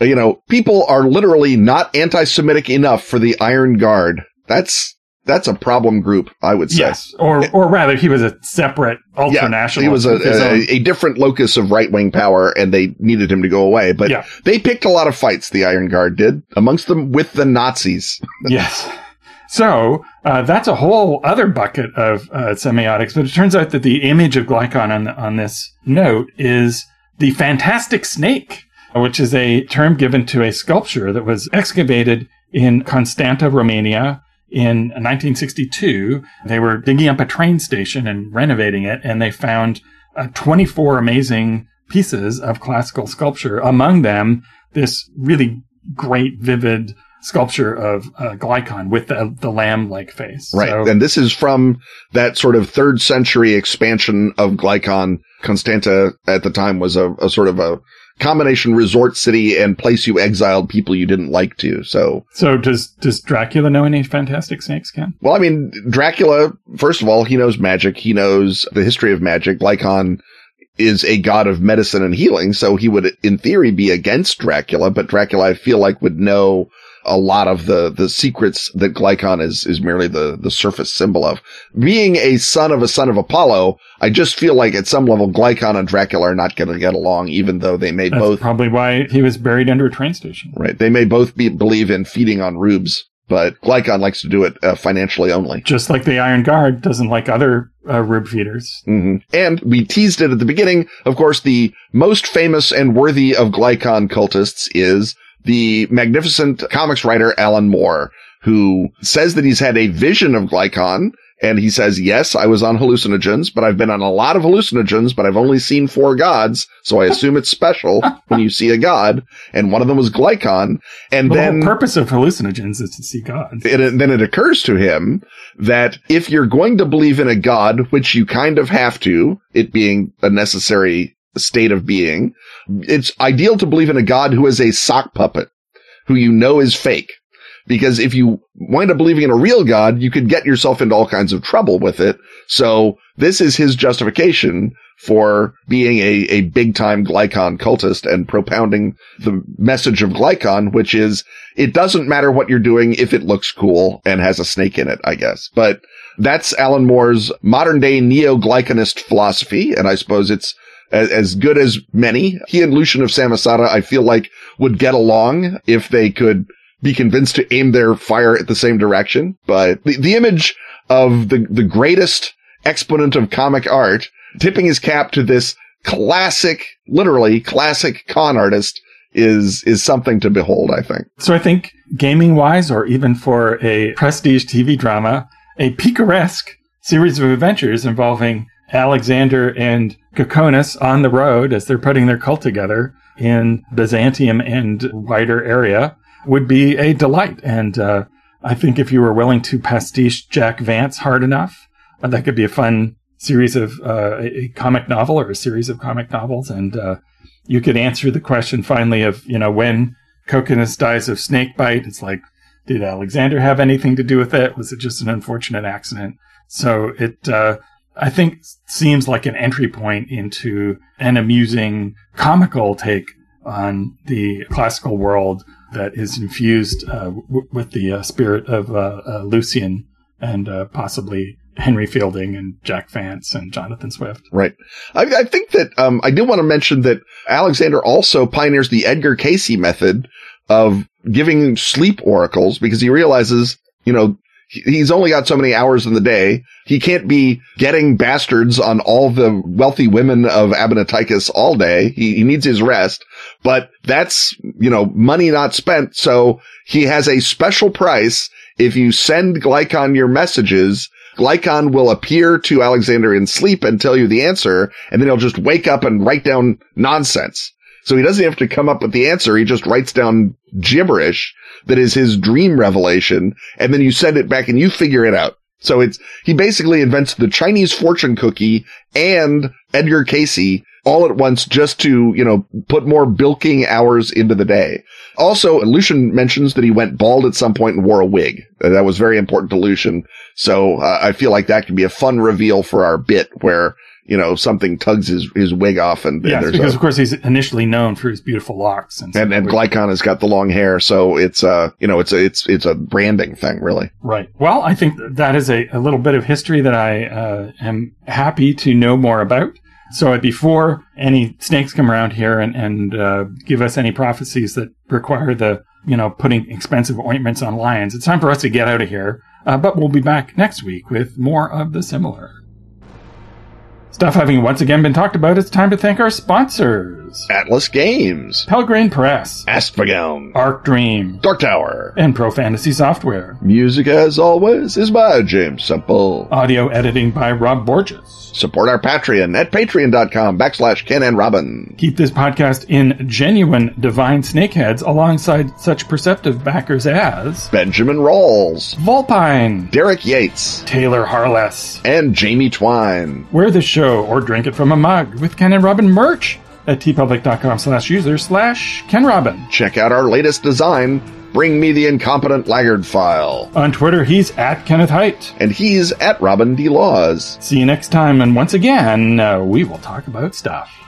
you know, people are literally not anti-Semitic enough for the Iron Guard. That's a problem group, I would say. Yes, or rather, he was a separate ultranationalist. Yeah, he was a different locus of right-wing power, and they needed him to go away. But yeah. They picked a lot of fights, the Iron Guard did, amongst them with the Nazis. Yes. So that's a whole other bucket of semiotics. But it turns out that the image of Glycon on this note is the fantastic snake, which is a term given to a sculpture that was excavated in Constanta, Romania in 1962. They were digging up a train station and renovating it, and they found 24 amazing pieces of classical sculpture. Among them, this really great, vivid sculpture of Glycon with the lamb-like face. Right. So, and this is from that sort of 3rd century expansion of Glycon. Constanta at the time was a sort of a combination resort city and place you exiled people you didn't like to. So does Dracula know any fantastic snakes, Ken? Well, I mean, Dracula, first of all, he knows magic. He knows the history of magic. Glycon is a god of medicine and healing, so he would, in theory, be against Dracula, but Dracula, I feel like, would know a lot of the secrets that Glycon is merely the surface symbol of. Being a son of Apollo, I just feel like at some level Glycon and Dracula are not going to get along, even though they may both... That's probably why he was buried under a train station. Right. They may both believe in feeding on rubes, but Glycon likes to do it financially only. Just like the Iron Guard doesn't like other rib feeders. Mm-hmm. And we teased it at the beginning. Of course, the most famous and worthy of Glycon cultists is the magnificent comics writer Alan Moore, who says that he's had a vision of Glycon, and he says, yes, I was on hallucinogens, but I've been on a lot of hallucinogens, but I've only seen 4 gods, so I assume it's special when you see a god, and one of them was Glycon. And then the whole purpose of hallucinogens is to see gods. And then it occurs to him that if you're going to believe in a god, which you kind of have to, it being a necessary state of being, it's ideal to believe in a god who is a sock puppet, who you know is fake. Because if you wind up believing in a real god, you could get yourself into all kinds of trouble with it. So this is his justification for being a big-time Glycon cultist and propounding the message of Glycon, which is, it doesn't matter what you're doing if it looks cool and has a snake in it, I guess. But that's Alan Moore's modern-day neo-Glyconist philosophy, and I suppose it's as good as many. He and Lucian of Samosata, I feel like, would get along if they could be convinced to aim their fire at the same direction. But the image of the greatest exponent of comic art tipping his cap to this classic, literally classic con artist is something to behold, I think. So I think gaming-wise, or even for a prestige TV drama, a picaresque series of adventures involving Alexander and Coconus on the road as they're putting their cult together in Byzantium and wider area would be a delight. And I think if you were willing to pastiche Jack Vance hard enough, that could be a fun series of a comic novel or a series of comic novels. And you could answer the question finally of, you know, when Coconus dies of snake bite, it's like, did Alexander have anything to do with it? Was it just an unfortunate accident? So it... I think seems like an entry point into an amusing comical take on the classical world that is infused with the spirit of Lucian and possibly Henry Fielding and Jack Vance and Jonathan Swift. Right. I think that I do want to mention that Alexander also pioneers the Edgar Casey method of giving sleep oracles, because he realizes you know, he's only got so many hours in the day. He can't be getting bastards on all the wealthy women of Abonoteichus all day. He needs his rest, but that's, you know, money not spent. So he has a special price. If you send Glycon your messages, Glycon will appear to Alexander in sleep and tell you the answer, and then he'll just wake up and write down nonsense. So he doesn't have to come up with the answer. He just writes down gibberish that is his dream revelation, and then you send it back and you figure it out. So it's, he basically invents the Chinese fortune cookie and Edgar Casey all at once just to, you know, put more bilking hours into the day. Also, Lucian mentions that he went bald at some point and wore a wig. That was very important to Lucian. So I feel like that could be a fun reveal for our bit where, you know, something tugs his wig off. And yeah, because of course he's initially known for his beautiful locks. And Glycon has got the long hair. So it's, you know, it's a branding thing, really. Right. Well, I think that is a little bit of history that I am happy to know more about. So before any snakes come around here and give us any prophecies that require the, you know, putting expensive ointments on lions, it's time for us to get out of here. But we'll be back next week with more of the similar. Stuff having once again been talked about, it's time to thank our sponsors. Atlas Games. Pelgrane Press. Astrogown. Arc Dream. Dark Tower. And Pro Fantasy Software. Music, as always, is by James Semple. Audio editing by Rob Borges. Support our Patreon at patreon.com/Ken and Robin. Keep this podcast in genuine divine snakeheads alongside such perceptive backers as Benjamin Rawls, Volpine, Derek Yates, Taylor Harless, and Jamie Twine. Where the show or drink it from a mug with Ken and Robin merch at tpublic.com/user/Ken Robin. Check out our latest design, Bring Me the Incompetent Laggard File. On Twitter, he's at Kenneth Hite. And he's at Robin D. Laws. See you next time, and once again, we will talk about stuff.